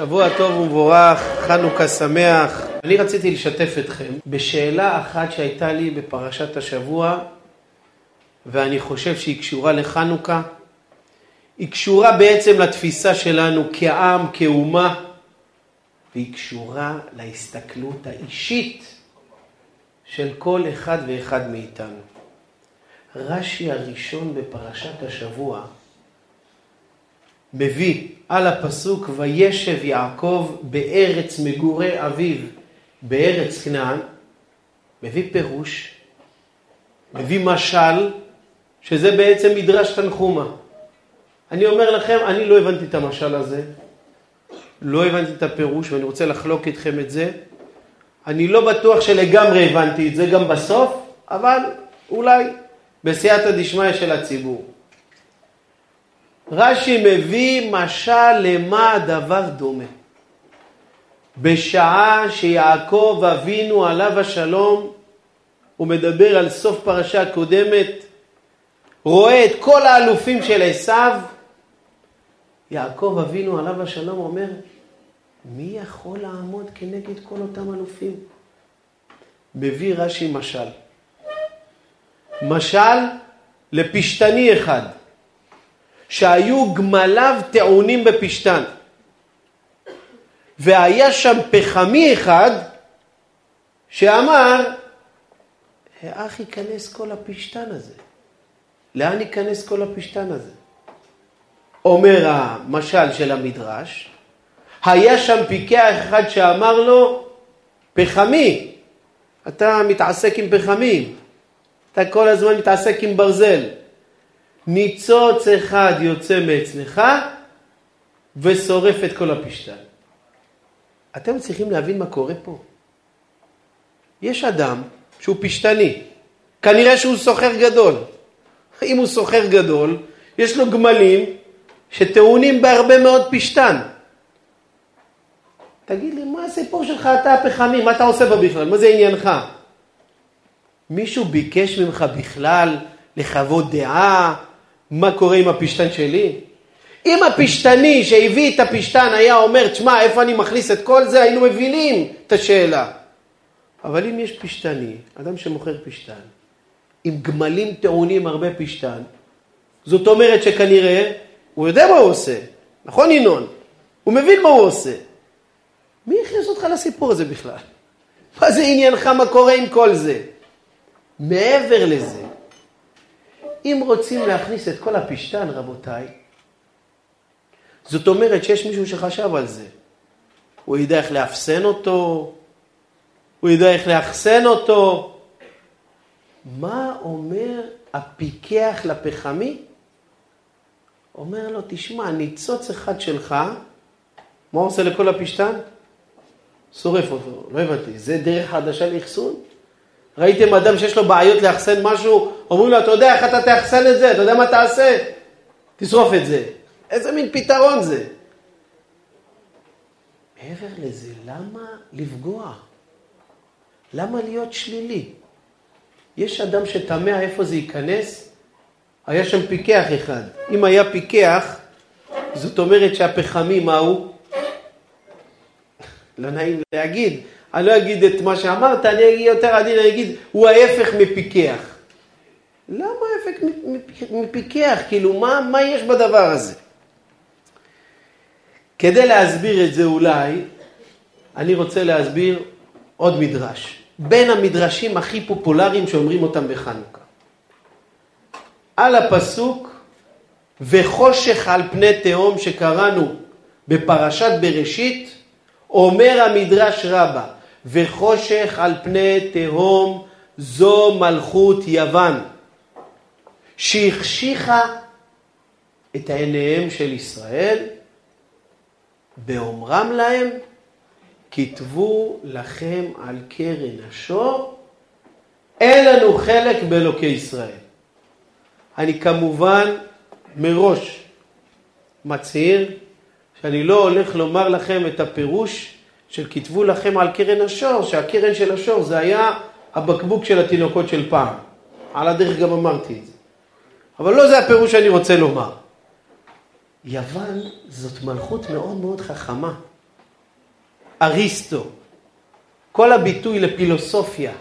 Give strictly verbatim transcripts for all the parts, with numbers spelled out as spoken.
שבוע טוב ומבורך, חנוכה שמח. אני רציתי לשתף אתכם בשאלה אחת שהייתה לי בפרשת השבוע, ואני חושב שהיא קשורה לחנוכה. היא קשורה בעצם לתפיסה שלנו כעם, כאומה, והיא קשורה להסתכלות האישית של כל אחד ואחד מאיתנו. רש"י הראשון בפרשת השבוע מביא על הפסוק וישב יעקב בארץ מגורי אביו בארץ כנען, מביא פירוש, מביא משל, שזה בעצם מדרש תנחומה. אני אומר לכם, אני לא הבנתי את המשל הזה, לא הבנתי את הפירוש, ואני רוצה לחלוק איתכם את זה. אני לא בטוח שלגמרי הבנתי את זה גם בסוף, אבל אולי בסייעתא דשמיא של הציבור. רש"י מביא משל למה הדבר דומה. בשעה שיעקב אבינו עליו השלום, הוא מדבר על סוף פרשה הקודמת, רואה את כל האלופים של עשיו, יעקב אבינו עליו השלום אומר, מי יכול לעמוד כנגד כל אותם אלופים? מביא רש"י משל. משל לפשתני אחד, שהיו גמליו טעונים בפשתן, והיה שם פחמי אחד שאמר, איך ייכנס כל הפשתן הזה? לאן ייכנס כל הפשתן הזה? אומר המשל של המדרש, היה שם פיקח אחד שאמר לו, פחמי, אתה מתעסק עם פחמים, אתה כל הזמן מתעסק עם ברזל, ניצוץ אחד יוצא מאצלך ושורף את כל הפשתן. אתם צריכים להבין מה קורה פה. יש אדם שהוא פשתני, כנראה שהוא סוחר גדול. אם הוא סוחר גדול, יש לו גמלים שטעונים בהרבה מאוד פשתן. תגיד לי, מה הסיפור שלך? אתה הפחמי, מה אתה עושה בבכלל? מה זה עניינך? מישהו ביקש ממך בכלל לחוות דעה, מה קורה עם הפשטן שלי? אם הפשטני שהביא את הפשטן היה אומר, תשמע, איפה אני מכניס את כל זה, היינו מבינים את השאלה. אבל אם יש פשטני, אדם שמוכר פשטן, עם גמלים טעונים הרבה פשטן, זאת אומרת שכנראה הוא יודע מה הוא עושה. נכון עינון? הוא מבין מה הוא עושה. מי יכניס אותך לסיפור הזה בכלל? מה זה עניינך, מה קורה עם כל זה? מעבר לזה, אם רוצים להכניס את כל הפשטן, רבותיי, זאת אומרת שיש מישהו שחשב על זה. הוא ידע איך להפסן אותו, הוא ידע איך להחסן אותו. מה אומר הפיקח לפחמי? אומר לו, תשמע, ניצוץ אחד שלך, מה עושה לכל הפשטן? שורף אותו. לא הבנתי, זה דרך חדשה לאחסון? ראיתם אדם שיש לו בעיות להחסן משהו, אומרים לו, אתה יודע איך אתה תחסן את זה? אתה יודע מה תעשה? תשרוף את זה. איזה מין פתרון זה? מעבר לזה, למה לפגוע? למה להיות שלילי? יש אדם שתמה איפה זה ייכנס? היה שם פיקח אחד. אם היה פיקח, זאת אומרת שהפחמי מהו? לא נעים להגיד. אני לא אגיד את מה שאמרת, אני אגיד יותר עדין, אני אגיד, הוא ההפך מפיקח. למה ההפך מפיקח? כאילו, מה, מה יש בדבר הזה? כדי להסביר את זה אולי, אני רוצה להסביר עוד מדרש. בין המדרשים הכי פופולריים שאומרים אותם בחנוכה. על הפסוק, וחושך על פני תהום שקראנו בפרשת בראשית, אומר המדרש רבה, וחושך על פני תהום זו מלכות יוון, שהחשיכה את עיניהם של ישראל, באומרם להם, כתבו לכם על קרן השור, אין לנו חלק באלוקי ישראל. אני כמובן מראש מצהיר, שאני לא הולך לומר לכם את הפירוש של כתבו לכם על קרן השור, שהקרן של השור זה היה הבקבוק של התינוקות של פעם. על הדרך גם אמרתי את זה. אבל לא זה הפירוש שאני רוצה לומר. יוון זאת מלכות מאוד מאוד חכמה. אריסטו. כל הביטוי לפילוסופיה,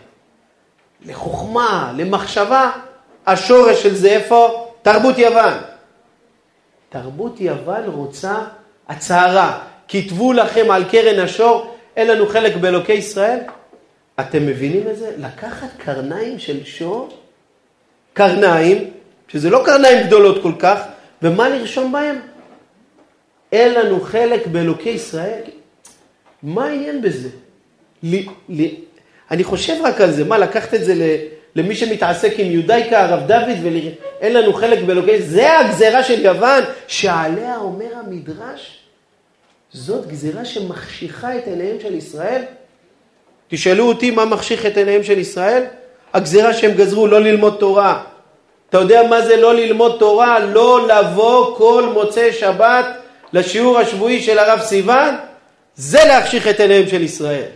לחוכמה, למחשבה, השורש של זה איפה? תרבות יוון. תרבות יוון רוצה הצערה. כתבו לכם על קרן השור, אין לנו חלק באלוקי ישראל. אתם מבינים את זה? לקחת קרניים של שור, קרניים, שזה לא קרניים גדולות כל כך, ומה לרשום בהם? אין לנו חלק באלוקי ישראל. מה יהיה בזה? לי, לי, אני חושב רק על זה. מה, לקחת את זה למי שמתעסק עם יודאיקה, הרב דוד, ואין לנו חלק באלוקי ישראל. זה הגזירה של יוון, שעליה אומר המדרש, זאת גזירה שמחשיכה את עיניהם של ישראל. תשאלו אותי מה מחשיך את עיניהם של ישראל? הגזירה שהם גזרו, לא ללמוד תורה. אתה יודע מה זה לא ללמוד תורה? לא לבוא כל מוצאי שבת לשיעור השבועי של הרב סיון? זה להחשיך את עיניהם של ישראל.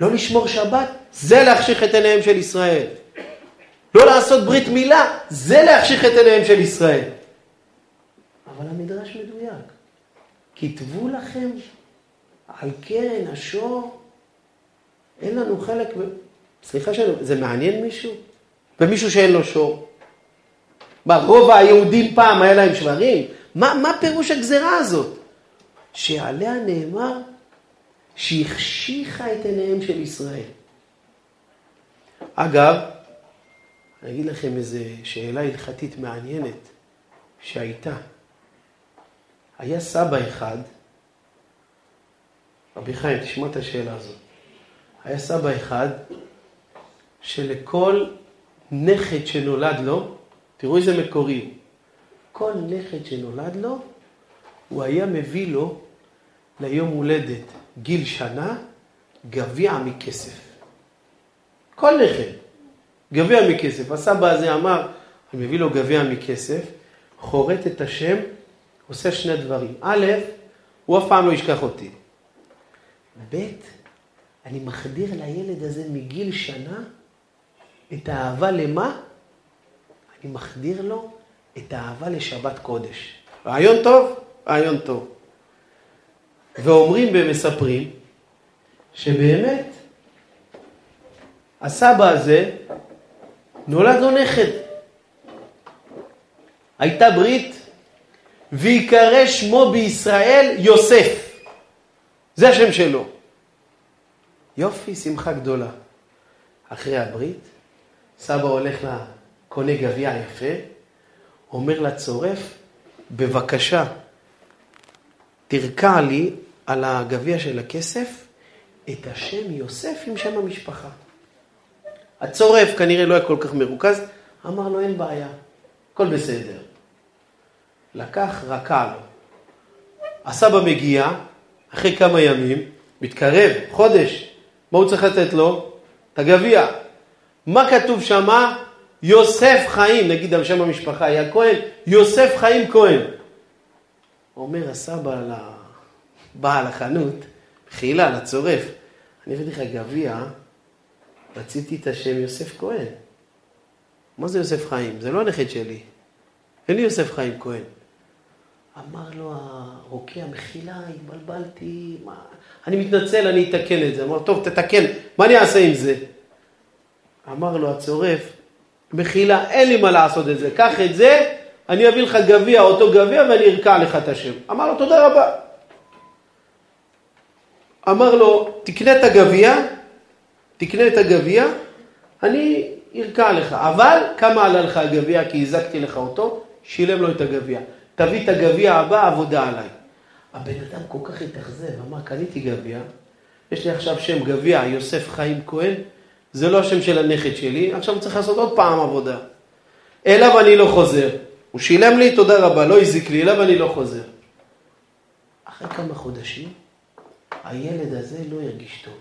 לא לשמור שבת? זה להחשיך את עיניהם של ישראל. לא לעשות ברית מילה? זה להחשיך את עיניהם של ישראל. אבל המדרש מדויק. כתבו לכם על קרן השור, אין לנו חלק, סליחה שלנו, זה מעניין מישהו? ומישהו שאין לו שור. ברוב היהודים פעם היה להם שברים. מה, מה פירוש הגזרה הזאת? שעליה נאמר שהחשיכה את עיניהם של ישראל. אגב, אני אגיד לכם איזו שאלה הלכתית מעניינת שהייתה. היה סבא אחד, רבי חיים, תשמע את השאלה הזאת. היה סבא אחד שלכל נכד שנולד לו, תראו איזה מקורי, כל נכד שנולד לו, הוא היה מביא לו ליום הולדת גיל שנה, גביע מכסף. כל נכד, גביע מכסף. הסבא הזה אמר, אני מביא לו גביע מכסף, חורט את השם, עושה שני דברים. א', הוא אף פעם לא ישכח אותי. ב', אני מחדיר לילד הזה מגיל שנה את האהבה למה? אני מחדיר לו את האהבה לשבת קודש. רעיון טוב? רעיון טוב. ואומרים ומספרים שבאמת הסבא הזה נולד לו נכד. הייתה ברית ויקרא שמו בישראל יוסף. זה השם שלו. יופי, שמחה גדולה. אחרי הברית, סבא הולך לקונה גביע יפה, אומר לצורף, בבקשה, תרקע לי על הגביע של הכסף את השם יוסף עם שם המשפחה. הצורף כנראה לא היה כל כך מרוכז, אמר לו אין בעיה, הכל בסדר. לקח, רקע לו. הסבא מגיע, אחרי כמה ימים, מתקרב, חודש, מה הוא צריך לתת לו? את הגביע. מה כתוב שמה? יוסף חיים, נגיד על שם המשפחה היה כהן, יוסף חיים כהן. אומר הסבא לבעל החנות, חילה לצורף, אני אביא לך גביע, רציתי את השם יוסף כהן. מה זה יוסף חיים? זה לא הנכד שלי. אין לי יוסף חיים כהן. אמר לו הרוקע, מחילה, התבלבלתי, מה? אני מתנצל, אני אתקן את זה. אמר, טוב, תתקן, מה אני אעשה עם זה? אמר לו הצורף, מחילה, אין לי מה לעשות את זה, קח את זה, אני אביא לך גביע, אותו גביע, ואני ארקע לך את השם. אמר לו, תודה רבה. אמר לו, תקנה את הגביע, תקנה את הגביע, אני ארקע לך. אבל כמה עלה לך הגביע, כי הזקתי לך אותו, שילם לו את הגביע. תביא את הגביע הבא, עבודה עליי. הבן אדם כל כך התאכזב, אמר, קניתי גביע, יש לי עכשיו שם גביע, יוסף חיים כהן, זה לא השם של הנכד שלי, עכשיו צריך לעשות עוד פעם עבודה. אליו אני לא חוזר. הוא שילם לי, תודה רבה, לא הזיק לי, אליו אני לא חוזר. אחרי כמה חודשים, הילד הזה לא ירגיש טוב.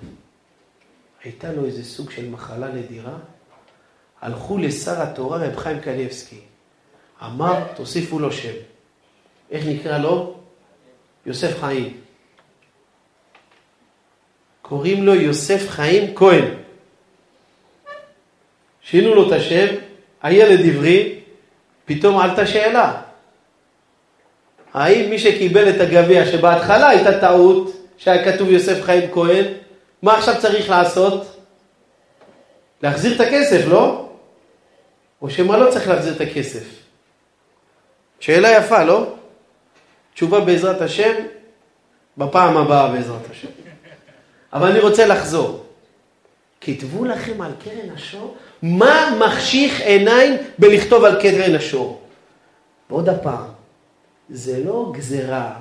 הייתה לו איזה סוג של מחלה נדירה, הלכו לשר התורה רבי חיים קליאפסקי. אמר, תוסיפו לו שם. איך נקרא לו? יוסף חיים. קוראים לו יוסף חיים כהן. שינו לו את השם, הילד עברי, פתאום עלתה שאלה. האם מי שקיבל את הגביע שבהתחלה הייתה טעות שהיה כתוב יוסף חיים כהן, מה עכשיו צריך לעשות? להחזיר את הכסף, לא? או שמה לא צריך להחזיר את הכסף? שאלה יפה, לא? תשובה בעזרת השם, בפעם הבאה בעזרת השם. אבל אני רוצה לחזור. כתבו לכם על קרן השור, מה מחשיך עיניים בלכתוב על קרן השור? ועוד הפעם, זה לא גזרה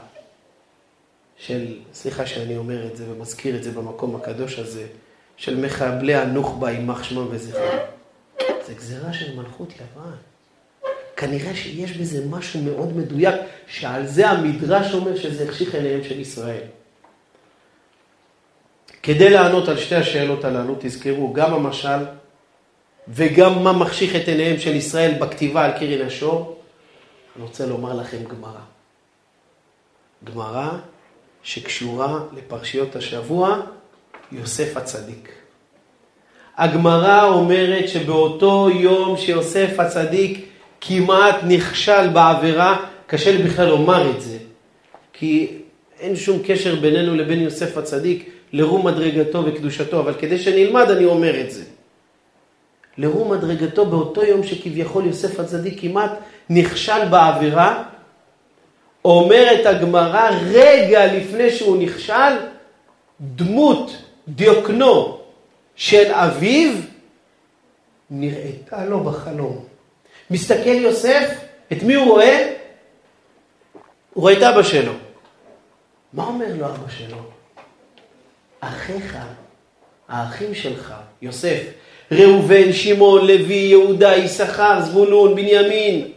של, סליחה שאני אומר את זה ומזכיר את זה במקום הקדוש הזה, של מחבלי הנוח'בה יימח שמם וזכרם. זה גזרה של מלכות יוון. כנראה שיש בזה משהו מאוד מדויק, שעל זה המדרש אומר שזה החשיך עיניהם של ישראל. כדי לענות על שתי השאלות הללו, תזכרו גם המשל, וגם מה מחשיך את עיניהם של ישראל בכתיבה על קרן השור, אני רוצה לומר לכם גמרא. גמרא שקשורה לפרשיות השבוע, יוסף הצדיק. הגמרא אומרת שבאותו יום שיוסף הצדיק כמעט נכשל בעבירה, קשה לי בכלל לומר את זה, כי אין שום קשר בינינו לבין יוסף הצדיק, לרום מדרגתו וקדושתו, אבל כדי שנלמד אני אומר את זה. לרום מדרגתו באותו יום שכביכול יוסף הצדיק כמעט נכשל בעבירה, אומרת הגמרא רגע לפני שהוא נכשל, דמות דיוקנו של אביו נראתה לו בחלום. מסתכל יוסף, את מי הוא רואה? הוא רואה את אבא שלו. מה אומר לו אבא שלו? אחיך, האחים שלך, יוסף, ראובן, שמעון, לוי, יהודה, יששכר, זבולון, בנימין,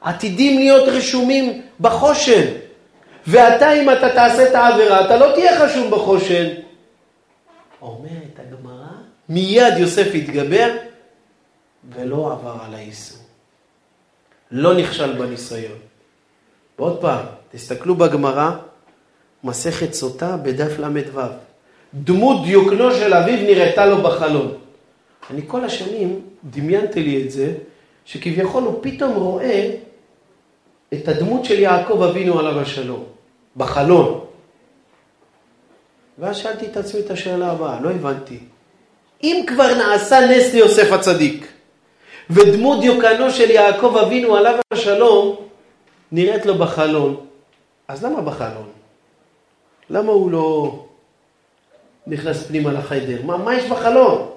עתידים להיות רשומים בחושן. ואתה אם אתה תעשה את העבירה, אתה לא תהיה חשום בחושן. אומרת הגמרא, מיד יוסף התגבר ולא עבר על האיסור. לא נכשל בניסיון. ועוד פעם, תסתכלו בגמרא, מסכת סוטה בדף למד ו. דמות דיוקנו של אביו נראתה לו בחלום. אני כל השנים דמיינתי לי את זה, שכביכול הוא פתאום רואה את הדמות של יעקב אבינו עליו השלום, בחלום. ואז שאלתי את עצמי את השאלה הבאה, לא הבנתי. אם כבר נעשה נס ליוסף הצדיק, ודמות דיוקנו של יעקב אבינו עליו השלום נראית לו בחלום, אז למה בחלום? למה הוא לא נכנס פנימה לחדר? מה, מה יש בחלום?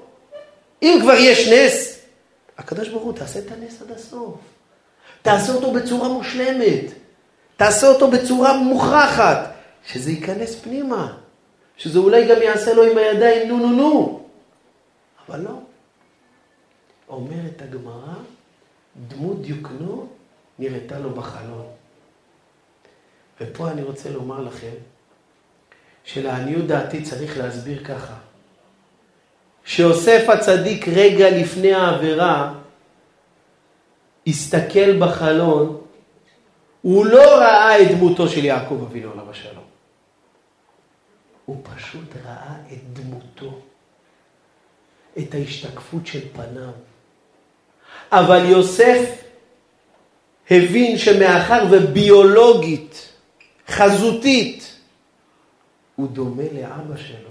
אם כבר יש נס, הקדוש ברוך הוא, תעשה את הנס עד הסוף. תעשה אותו בצורה מושלמת. תעשה אותו בצורה מוכרחת. שזה ייכנס פנימה. שזה אולי גם יעשה לו עם הידיים נו נו נו. אבל לא. אומרת הגמרא, דמות דיוקנו נראתה לו בחלום. ופה אני רוצה לומר לכם, שלעניות דעתי צריך להסביר ככה. שיוסף הצדיק רגע לפני העבירה, הסתכל בחלון, הוא לא ראה את דמותו של יעקב אבינו עליו השלום. הוא פשוט ראה את דמותו, את ההשתקפות של פניו. אבל יוסף הבין שמאחר וביולוגית, חזותית, הוא דומה לאבא שלו.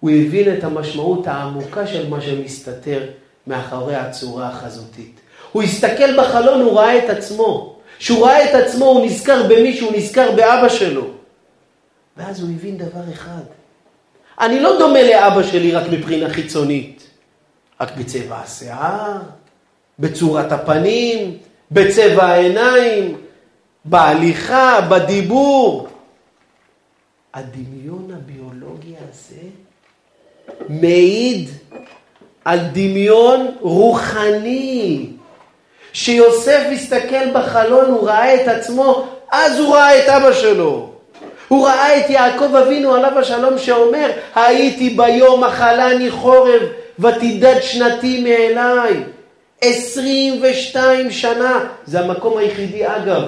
הוא הבין את המשמעות העמוקה של מה שמסתתר מאחורי הצורה החזותית. הוא הסתכל בחלון, הוא ראה את עצמו. כשהוא ראה את עצמו, הוא נזכר במישהו, הוא נזכר באבא שלו. ואז הוא הבין דבר אחד. אני לא דומה לאבא שלי רק מבחינה חיצונית. רק בצבע השיער, בצורת הפנים, בצבע העיניים, בהליכה, בדיבור. הדמיון הביולוגי הזה מעיד על דמיון רוחני. שיוסף הסתכל בחלון, הוא ראה את עצמו, אז הוא ראה את אבא שלו. הוא ראה את יעקב אבינו עליו השלום שאומר, הייתי ביום אכלני חורב ותדד שנתי מאליי. עשרים ושתיים שנה. זה המקום היחידי אגב.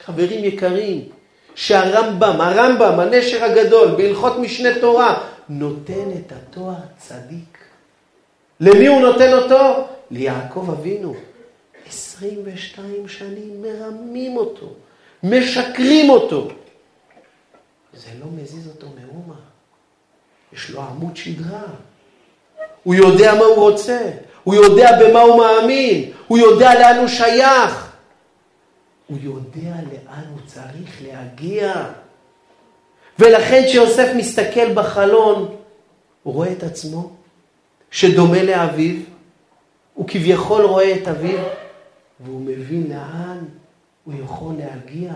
חברים יקרים. שהרמב"ם, הרמב"ם, הנשר הגדול, בהלכות משנה תורה, נותן את התואר צדיק. למי הוא נותן אותו? ליעקב אבינו. עשרים ושתיים שנים מרמים אותו, משקרים אותו. זה לא מזיז אותו מאומה. יש לו עמוד שדרה. הוא יודע מה הוא רוצה. הוא יודע במה הוא מאמין. הוא יודע לאן הוא שייך. הוא יודע לאן הוא צריך להגיע. ולכן כשיוסף מסתכל בחלון, הוא רואה את עצמו שדומה לאביו. הוא כביכול רואה את אביו. והוא מבין לאן הוא יכול להגיע.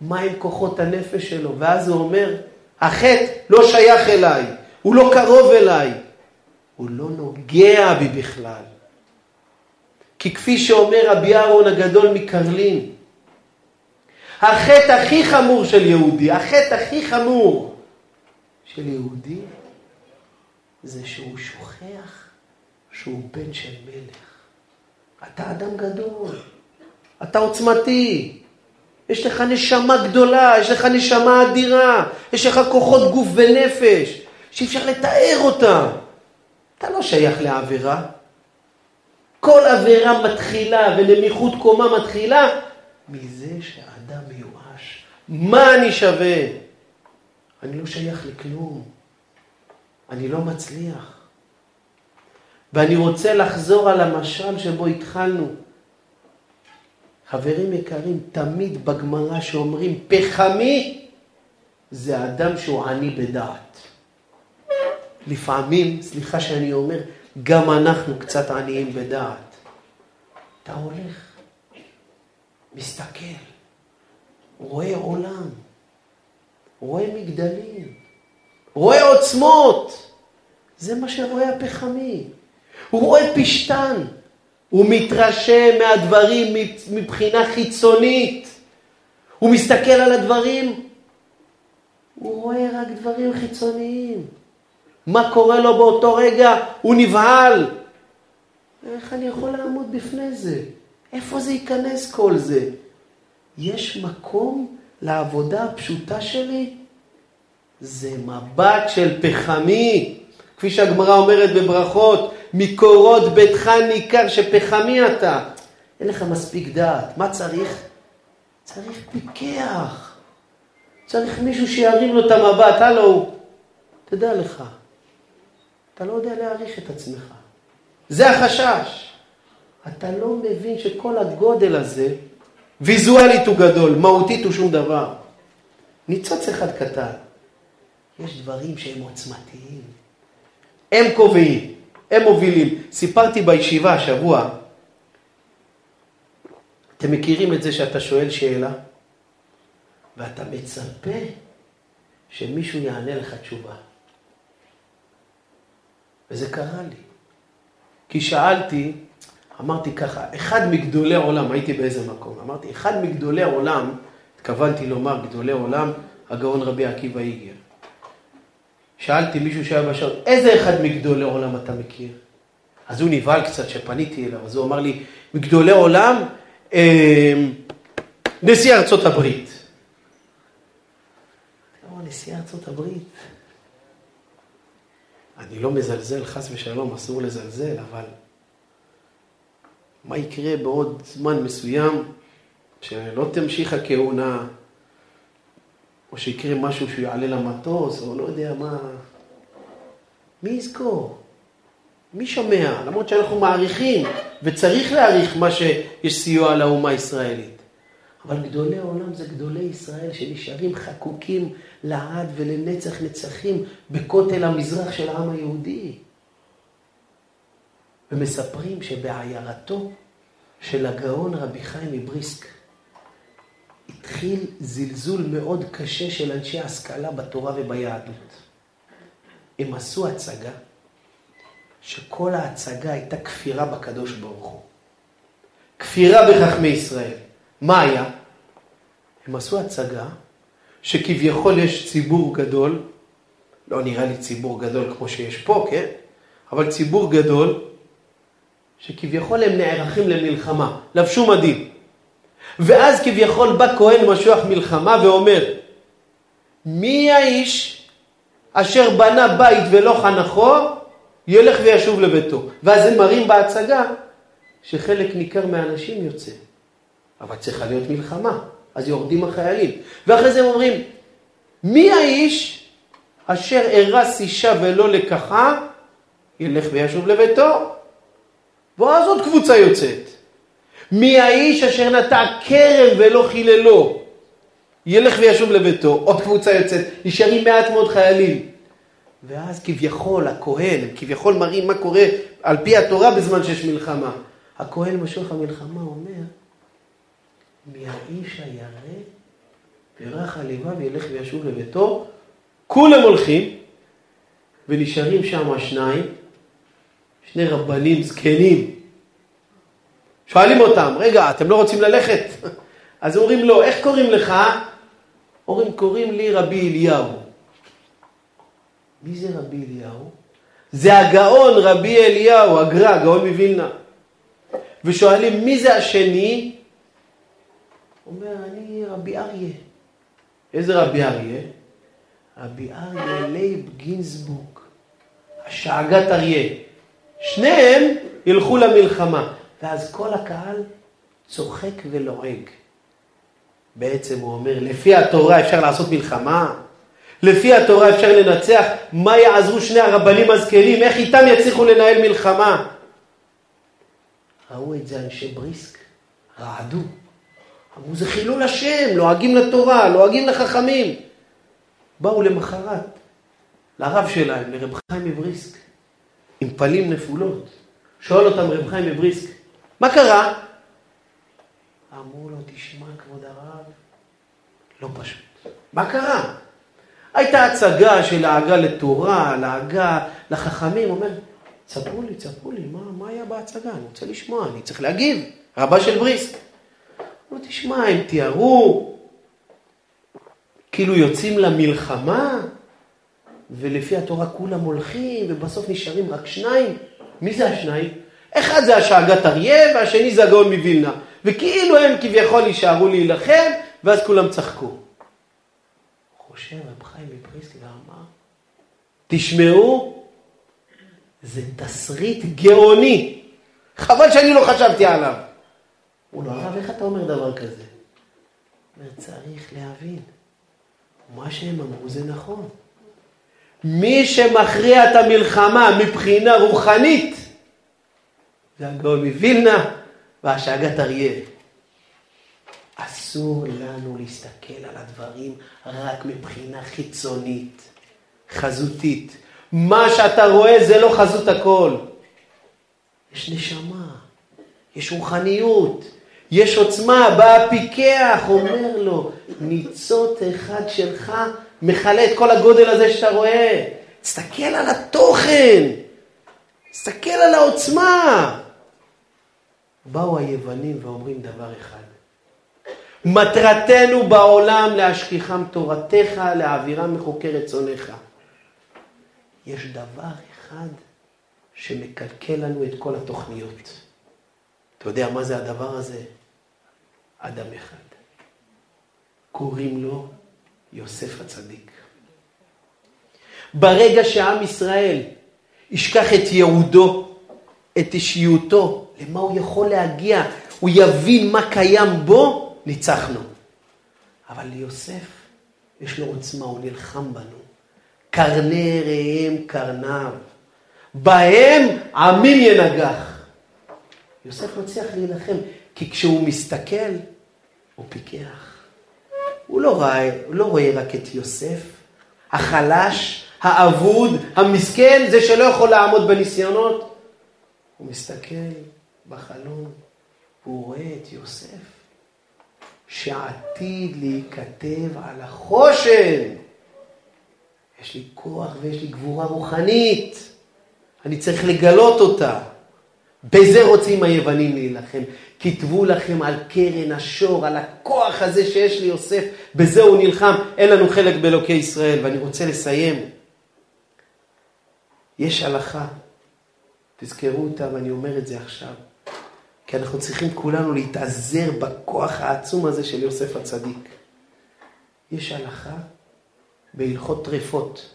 מה עם כוחות הנפש שלו? ואז הוא אומר, החטא לא שייך אליי. הוא לא קרוב אליי. הוא לא נוגע בי בכלל. כי כפי שאומר רבי ארון הגדול מקרלין, החטא הכי חמור של יהודי, החטא הכי חמור של יהודי, זה שהוא שוכח שהוא בן של מלך. אתה אדם גדול, אתה עוצמתי, יש לך נשמה גדולה, יש לך נשמה אדירה, יש לך כוחות גוף ונפש, שאפשר לתאר אותם. אתה לא שייך לעבירה. כל עבירה מתחילה ולמיחות קומה מתחילה, מזה שהאדם מיואש. מה אני שווה? אני לא שייך לכלום. אני לא מצליח. ואני רוצה לחזור על המשל שבו התחלנו. חברים יקרים, תמיד בגמרא שאומרים פחמי, זה האדם שהוא עני בדעת. לפעמים, סליחה שאני אומר, גם אנחנו קצת עניים בדעת. אתה הולך, מסתכל, רואה עולם, רואה מגדלים, רואה עוצמות. זה מה שרואה הפחמי. הוא רואה פשטן. הוא מתרשם מהדברים מבחינה חיצונית. הוא מסתכל על הדברים. הוא רואה רק דברים חיצוניים. מה קורה לו באותו רגע? הוא נבהל. איך אני יכול לעמוד בפני זה? איפה זה ייכנס כל זה? יש מקום לעבודה הפשוטה שלי? זה מבט של פחמי. כפי שהגמרא אומרת בברכות, מקורות ביתך ניכר שפחמי אתה. אין לך מספיק דעת. מה צריך? צריך פיקח. צריך מישהו שירים לו את המבט. הלו, תדע לך. אתה לא יודע להעריך את עצמך. זה החשש. אתה לא מבין שכל הגודל הזה, ויזואלית הוא גדול, מהותית הוא שום דבר. ניצוץ אחד קטן. יש דברים שהם עוצמתיים. הם קובעים, הם מובילים. סיפרתי בישיבה השבוע, אתם מכירים את זה שאתה שואל שאלה, ואתה מצפה שמישהו יענה לך תשובה. וזה קרה לי. כי שאלתי, אמרתי ככה, אחד מגדולי עולם, הייתי באיזה מקום, אמרתי, אחד מגדולי עולם, התכוונתי לומר גדולי עולם, הגאון רבי עקיבא איגר. שאלתי מישהו שהיה בשעות, איזה אחד מגדולי עולם אתה מכיר? אז הוא נבהל קצת שפניתי אליו, אז הוא אמר לי, מגדולי עולם, אה, נשיא ארצות הברית. לא, נשיא ארצות הברית. אני לא מזלזל, חס ושלום, אסור לזלזל, אבל מה יקרה בעוד זמן מסוים, שלא תמשיך הכהונה, או שיקרה משהו שהוא יעלה למטוס, או לא יודע מה. מי יזכור? מי שומע? למרות שאנחנו מעריכים, וצריך להעריך מה שיש סיוע לאומה הישראלית. אבל גדולי העולם זה גדולי ישראל שנשארים חקוקים לעד ולנצח נצחים בכותל המזרח של העם היהודי. ומספרים שבעיירתו של הגאון רבי חיים מבריסק, התחיל זלזול מאוד קשה של אנשי השכלה בתורה וביהדות. הם עשו הצגה, שכל ההצגה הייתה כפירה בקדוש ברוך הוא. כפירה בחכמי ישראל. מה היה? הם עשו הצגה, שכביכול יש ציבור גדול, לא נראה לי ציבור גדול כמו שיש פה, כן? אבל ציבור גדול, שכביכול הם נערכים למלחמה, לבשו מדים. ואז כביכול בא כהן משוח מלחמה ואומר, מי האיש אשר בנה בית ולא חנכו, ילך וישוב לביתו. ואז הם מראים בהצגה שחלק ניכר מהאנשים יוצא. אבל צריכה להיות מלחמה, אז יורדים החיילים. ואחרי זה הם אומרים, מי האיש אשר הרס אישה ולא לקחה, ילך וישוב לביתו. ואז עוד קבוצה יוצאת. מי האיש אשר נטע כרם ולא חיללו, ילך וישוב לביתו. עוד קבוצה יוצאת, נשארים מעט מאוד חיילים. ואז כביכול הכהן, כביכול מראים מה קורה על פי התורה בזמן שיש מלחמה. הכהן משוך המלחמה אומר, מי האיש הירא ורח הלבב וילך וישוב לביתו. כולם הולכים ונשארים שם שניים, שני רבנים זקנים. שואלים אותם, רגע, אתם לא רוצים ללכת? אז אומרים לו, איך קוראים לך? אומרים, קוראים לי רבי אליהו. מי זה רבי אליהו? זה הגאון רבי אליהו, הגרא, הגאון מווילנה. ושואלים, מי זה השני? אומר, אני רבי אריה. איזה רבי אריה? רבי אריה לייב גינסבורג, השאגת אריה. שניהם ילכו למלחמה. ואז כל הקהל צוחק ולועג. בעצם הוא אומר, לפי התורה אפשר לעשות מלחמה? לפי התורה אפשר לנצח? מה יעזרו שני הרבנים הזקנים? איך איתם יצליחו לנהל מלחמה? ראו את זה אנשי בריסק, רעדו. אמרו, זה חילול השם, לועגים לתורה, לועגים לחכמים. באו למחרת, לרב שלהם, לרב חיים מבריסק, עם פנים נפולות. שואל אותם רב חיים מבריסק, מה קרה? אמרו לו, תשמע כבוד הרב, לא פשוט. מה קרה? הייתה הצגה של ההגה לתורה, להגה לחכמים, אומר, צפו לי, צפו לי, מה, מה היה בהצגה? אני רוצה לשמוע, אני צריך להגיב, רבה של בריסק. לא תשמע, הם תיארו, כאילו יוצאים למלחמה, ולפי התורה כולם הולכים, ובסוף נשארים רק שניים. מי זה השניים? אחד זה השאגת אריה, והשני זה הגאון מווילנה. וכאילו הם כביכול יישארו להילחם, ואז כולם צחקו. חושב רב חיים מבריסק ואמר, תשמעו, זה תסריט גאוני. חבל שאני לא חשבתי עליו. הוא לא רב, איך אתה אומר דבר כזה? אומר, צריך להבין. מה שהם אמרו זה נכון. מי שמכריע את המלחמה מבחינה רוחנית, זה הגאון מווילנה והשאגת אריה. אסור לנו להסתכל על הדברים רק מבחינה חיצונית, חזותית. מה שאתה רואה זה לא חזות הכל. יש נשמה, יש רוחניות, יש עוצמה, בא הפיקח, אומר לו, ניצות אחד שלך מחלה את כל הגודל הזה שאתה רואה. תסתכל על התוכן, תסתכל על העוצמה. באו היוונים ואומרים דבר אחד, מטרתנו בעולם להשכיחם תורתך, להעבירם מחוקי רצונך. יש דבר אחד שמקלקל לנו את כל התוכניות. אתה יודע מה זה הדבר הזה? אדם אחד. קוראים לו יוסף הצדיק. ברגע שעם ישראל ישכח את יהודו, את אישיותו, למה הוא יכול להגיע, הוא יבין מה קיים בו, ניצחנו. אבל ליוסף יש לו עוצמה, הוא נלחם בנו. קרני ראיהם קרניו, בהם עמים ינגח. יוסף מצליח להילחם, כי כשהוא מסתכל, הוא פיקח. הוא לא רואה, לא רואה רק את יוסף, החלש, האבוד, המסכן, זה שלא יכול לעמוד בניסיונות. הוא מסתכל בחלום, הוא רואה את יוסף, שעתיד להיכתב על החושן. יש לי כוח ויש לי גבורה רוחנית, אני צריך לגלות אותה. בזה רוצים היוונים להילחם. כתבו לכם על קרן השור, על הכוח הזה שיש לי יוסף, בזה הוא נלחם, אין לנו חלק באלוקי ישראל. ואני רוצה לסיים. יש הלכה, תזכרו אותה ואני אומר את זה עכשיו, כי אנחנו צריכים כולנו להתעזר בכוח העצום הזה של יוסף הצדיק. יש הלכה בהלכות טרפות,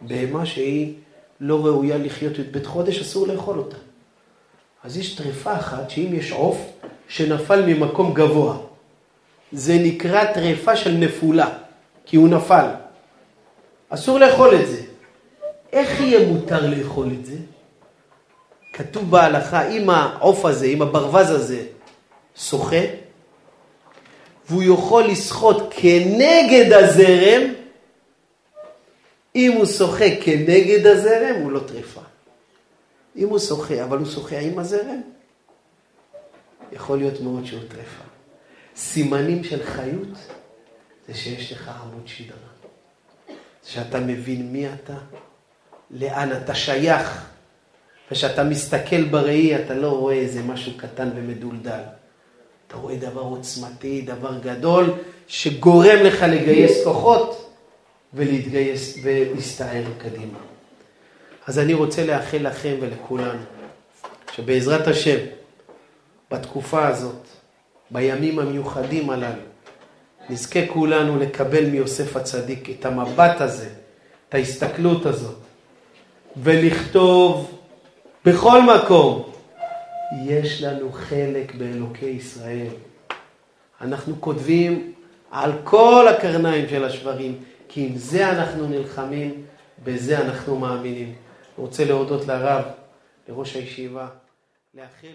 בהמה שהיא לא ראויה לחיות בית חודש, אסור לאכול אותה. אז יש טרפה אחת שאם יש עוף שנפל ממקום גבוה, זה נקרא טרפה של נפולה, כי הוא נפל. אסור לאכול את זה. איך יהיה מותר לאכול את זה? כתוב בהלכה, אם העוף הזה, אם הברווז הזה שוחה, והוא יכול לשחות כנגד הזרם, אם הוא שוחה כנגד הזרם, הוא לא טריפה. אם הוא שוחה, אבל הוא שוחה עם הזרם, יכול להיות מאוד שהוא טריפה. סימנים של חיות, זה שיש לך עמוד שדרה. זה שאתה מבין מי אתה, לאן אתה שייך, ושאתה מסתכל בראי, אתה לא רואה איזה משהו קטן ומדולדל. אתה רואה דבר עוצמתי, דבר גדול, שגורם לך לגייס כוחות, ולהתגייס ולהסתער קדימה. אז אני רוצה לאחל לכם ולכולנו, שבעזרת השם, בתקופה הזאת, בימים המיוחדים הללו, נזכה כולנו לקבל מיוסף הצדיק את המבט הזה, את ההסתכלות הזאת, ולכתוב בכל מקום, יש לנו חלק באלוקי ישראל. אנחנו כותבים על כל הקרניים של השברים, כי עם זה אנחנו נלחמים, בזה אנחנו מאמינים. אני רוצה להודות לרב, לראש הישיבה, לאחל